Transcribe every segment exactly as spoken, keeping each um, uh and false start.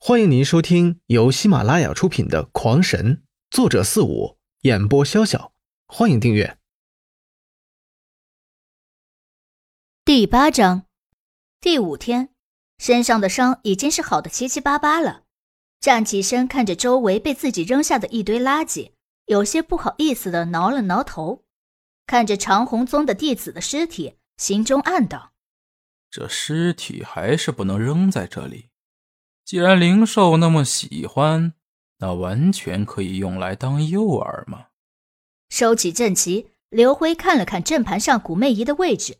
欢迎您收听由喜马拉雅出品的《狂神》，作者四五，演播潇潇。欢迎订阅。第八章，第五天，身上的伤已经是好的七七八八了。站起身，看着周围被自己扔下的一堆垃圾，有些不好意思的挠了挠头，看着长虹宗的弟子的尸体，心中暗道：这尸体还是不能扔在这里。既然灵兽那么喜欢，那完全可以用来当诱饵嘛。收起阵旗，刘辉看了看阵盘上古媚仪的位置，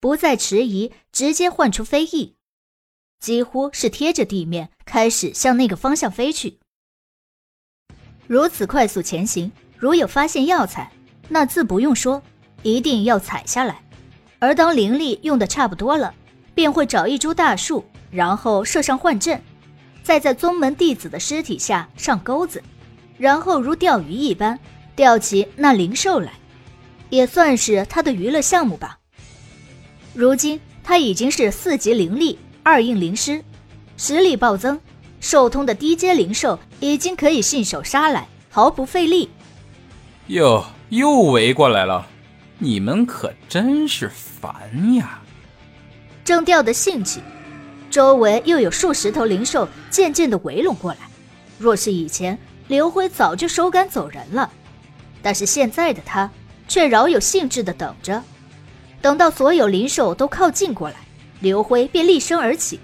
不再迟疑，直接唤出飞翼，几乎是贴着地面开始向那个方向飞去。如此快速前行，如有发现药材，那自不用说，一定要采下来。而当灵力用的差不多了，便会找一株大树，然后设上幻阵，再在宗门弟子的尸体下上钩子，然后如钓鱼一般钓起那灵兽来，也算是他的娱乐项目吧。如今他已经是四级灵力，二印灵师，实力暴增，兽通的低阶灵兽已经可以信手杀来，毫不费力。哟，又围过来了，你们可真是烦呀！正钓得兴起，周围又有数十头灵兽渐渐地围拢过来，若是以前，刘辉早就收竿走人了，但是现在的他却饶有兴致地等着，等到所有灵兽都靠近过来，刘辉便立身而起，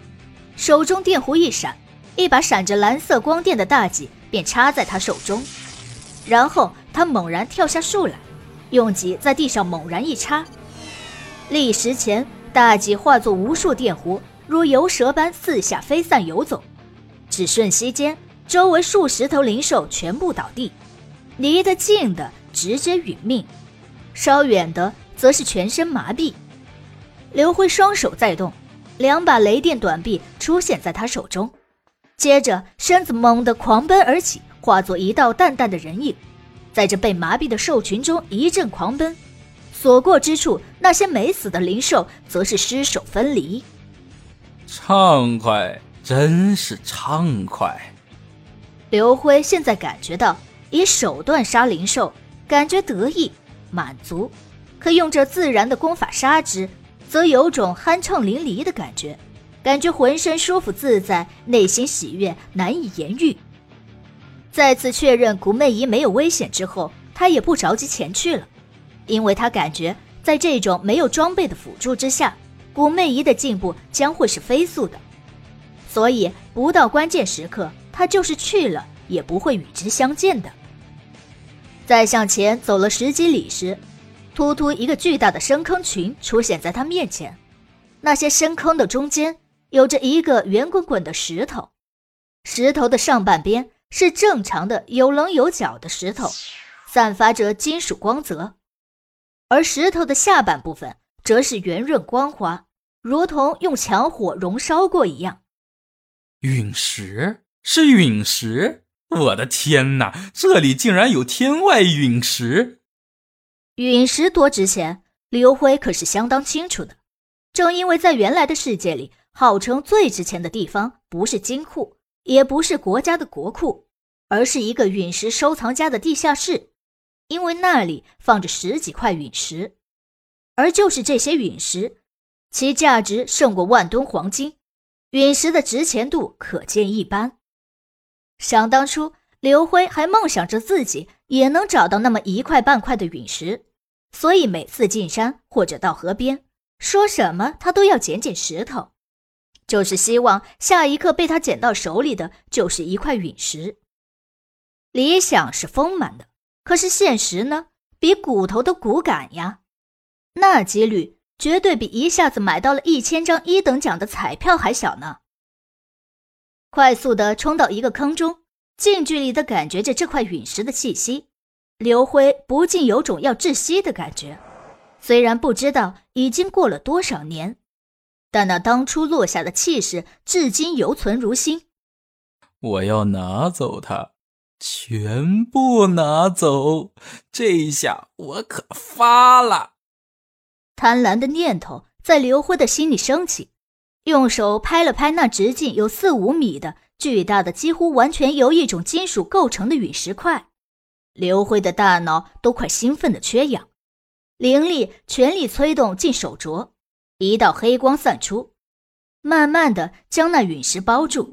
手中电弧一闪，一把闪着蓝色光电的大戟便插在他手中，然后他猛然跳下树来，用戟在地上猛然一插，立时前，大戟化作无数电弧，如游蛇般四下飞散游走，只瞬息间，周围数十头灵兽全部倒地，离得近的直接殒命，稍远的则是全身麻痹。刘辉双手再动，两把雷电短臂出现在他手中，接着身子猛地狂奔而起，化作一道淡淡的人影，在这被麻痹的兽群中一阵狂奔，所过之处，那些没死的灵兽则是尸首分离。畅快，真是畅快。刘辉现在感觉到以手段杀灵兽，感觉得意满足，可用这自然的功法杀之，则有种酣畅淋漓的感觉，感觉浑身舒服自在，内心喜悦难以言喻。再次确认古媚仪没有危险之后，他也不着急前去了，因为他感觉在这种没有装备的辅助之下，古媚仪的进步将会是飞速的，所以不到关键时刻，他就是去了也不会与之相见的。在向前走了十几里时，突突一个巨大的深坑群出现在他面前，那些深坑的中间有着一个圆滚滚的石头，石头的上半边是正常的有棱有角的石头，散发着金属光泽，而石头的下半部分则是圆润光滑，如同用强火熔烧过一样。陨石？是陨石？我的天哪，这里竟然有天外陨石！陨石多值钱，刘辉可是相当清楚的。正因为在原来的世界里，号称最值钱的地方不是金库，也不是国家的国库，而是一个陨石收藏家的地下室，因为那里放着十几块陨石。而就是这些陨石，其价值胜过万吨黄金，陨石的值钱度可见一斑。想当初，刘辉还梦想着自己也能找到那么一块半块的陨石，所以每次进山或者到河边，说什么他都要捡捡石头，就是希望下一刻被他捡到手里的就是一块陨石。理想是丰满的，可是现实呢，比骨头的骨感呀。那几率绝对比一下子买到了一千张一等奖的彩票还小呢。快速地冲到一个坑中，近距离地感觉着这块陨石的气息，刘辉不禁有种要窒息的感觉。虽然不知道已经过了多少年，但那当初落下的气势至今犹存如新。我要拿走它，全部拿走，这一下我可发了。贪婪的念头在刘辉的心里升起，用手拍了拍那直径有四五米的巨大的、几乎完全由一种金属构成的陨石块。刘辉的大脑都快兴奋的缺氧，灵力全力催动进手镯，一道黑光散出，慢慢的将那陨石包住。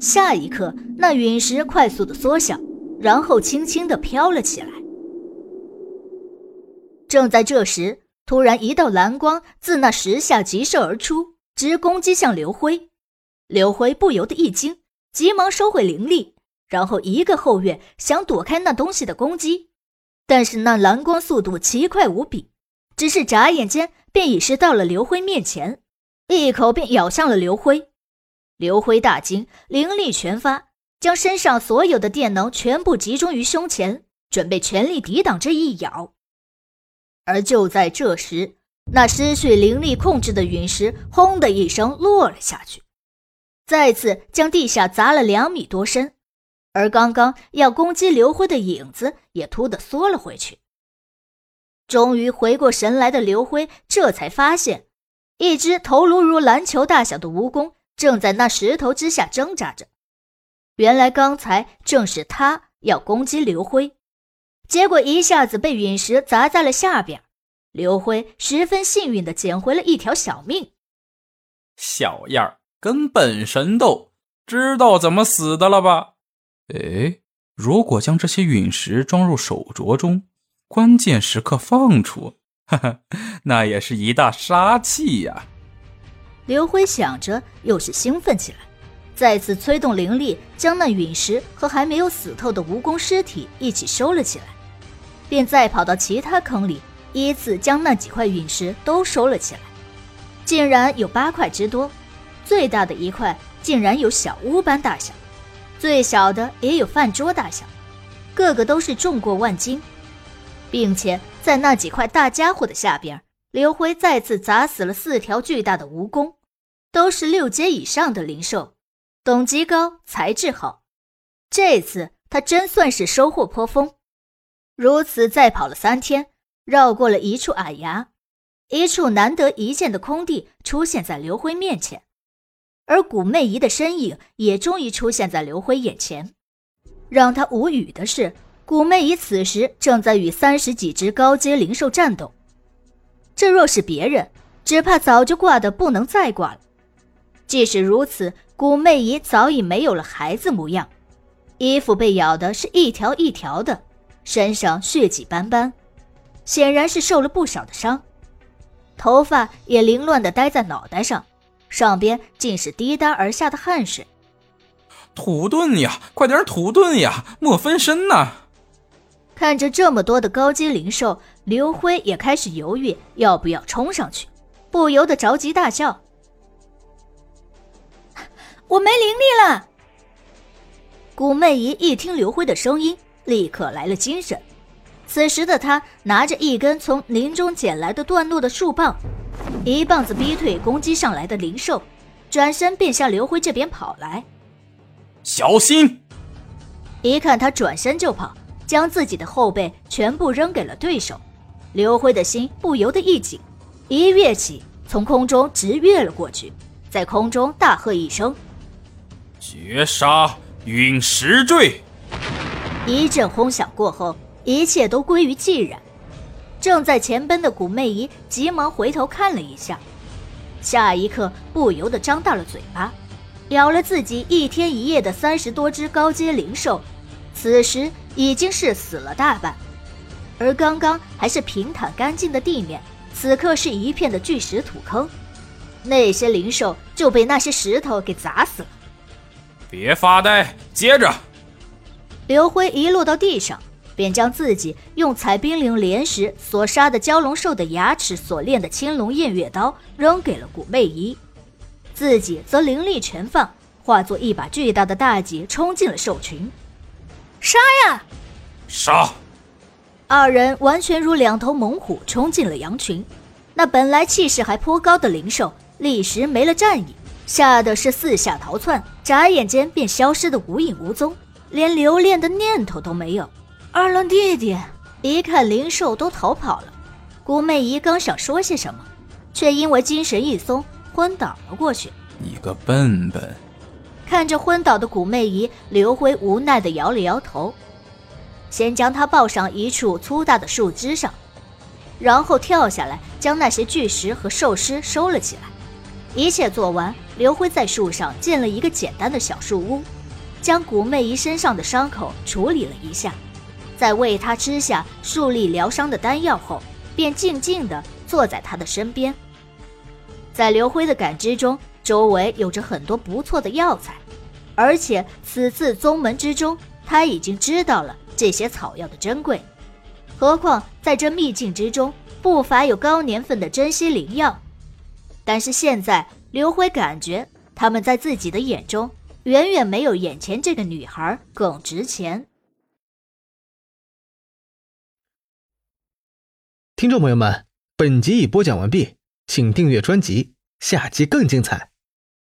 下一刻，那陨石快速的缩小，然后轻轻的飘了起来。正在这时，突然一道蓝光自那石下急射而出，直攻击向刘辉。刘辉不由得一惊，急忙收回灵力，然后一个后跃想躲开那东西的攻击。但是那蓝光速度奇快无比，只是眨眼间便已是到了刘辉面前，一口便咬向了刘辉。刘辉大惊，灵力全发，将身上所有的电能全部集中于胸前，准备全力抵挡这一咬。而就在这时，那失去灵力控制的陨石轰的一声落了下去，再次将地下砸了两米多深，而刚刚要攻击刘辉的影子也突地缩了回去。终于回过神来的刘辉这才发现，一只头颅如篮球大小的蜈蚣正在那石头之下挣扎着。原来刚才正是他要攻击刘辉，结果一下子被陨石砸在了下边。刘辉十分幸运地捡回了一条小命。小样儿，跟本神斗，知道怎么死的了吧？哎，如果将这些陨石装入手镯中，关键时刻放出，哈哈，那也是一大杀器呀、啊！刘辉想着，又是兴奋起来，再次催动灵力，将那陨石和还没有死透的蜈蚣尸体一起收了起来，便再跑到其他坑里，依次将那几块陨石都收了起来，竟然有八块之多，最大的一块竟然有小屋般大小，最小的也有饭桌大小，个个都是重过万斤，并且在那几块大家伙的下边，刘辉再次砸死了四条巨大的蜈蚣，都是六阶以上的灵兽，等级高，材质好，这次他真算是收获颇丰。如此再跑了三天，绕过了一处矮崖，一处难得一见的空地出现在刘辉面前，而古媚姨的身影也终于出现在刘辉眼前。让他无语的是，古媚姨此时正在与三十几只高阶灵兽战斗，这若是别人，只怕早就挂得不能再挂了。即使如此，古媚姨早已没有了孩子模样，衣服被咬的是一条一条的，身上血迹斑斑，显然是受了不小的伤，头发也凌乱地待在脑袋上，上边竟是滴答而下的汗水。土遁呀，快点土遁呀，莫分身呐！看着这么多的高阶灵兽，刘辉也开始犹豫要不要冲上去，不由得着急大叫：我没灵力了！古媚姨一听刘辉的声音，立刻来了精神。此时的她拿着一根从林中捡来的断落的树棒，一棒子逼退攻击上来的灵兽，转身便向刘辉这边跑来。小心！一看他转身就跑，将自己的后背全部扔给了对手，刘辉的心不由得一紧，一跃起从空中直跃了过去，在空中大喝一声：绝杀陨石坠！一阵轰响过后，一切都归于寂然。正在前奔的古媚姨急忙回头看了一下，下一刻不由得张大了嘴巴，咬了自己一天一夜的三十多只高阶灵兽，此时已经是死了大半，而刚刚还是平坦干净的地面，此刻是一片的巨石土坑，那些灵兽就被那些石头给砸死了。别发呆，接着！刘辉一落到地上，便将自己用采冰灵莲时所杀的蛟龙兽的牙齿所炼的青龙偃月刀扔给了古媚姨，自己则灵力全放，化作一把巨大的大戟冲进了兽群。杀呀！杀！二人完全如两头猛虎冲进了羊群，那本来气势还颇高的灵兽立时没了战意，吓得是四下逃窜，眨眼间便消失得无影无踪，连留恋的念头都没有。二郎弟弟，一看灵兽都逃跑了，古媚姨刚想说些什么，却因为精神一松昏倒了过去。你个笨笨！”看着昏倒的古媚姨，刘辉无奈地摇了摇头，先将她抱上一处粗大的树枝上，然后跳下来，将那些巨石和兽尸收了起来。一切做完，刘辉在树上建了一个简单的小树屋，将古媚姨身上的伤口处理了一下，在为她吃下树立疗伤的丹药后，便静静地坐在她的身边。在刘辉的感知中，周围有着很多不错的药材，而且此次宗门之中，他已经知道了这些草药的珍贵。何况在这秘境之中，不乏有高年份的珍稀灵药。但是现在，刘辉感觉他们在自己的眼中，远远没有眼前这个女孩更值钱。听众朋友们，本集已播讲完毕，请订阅专辑，下集更精彩。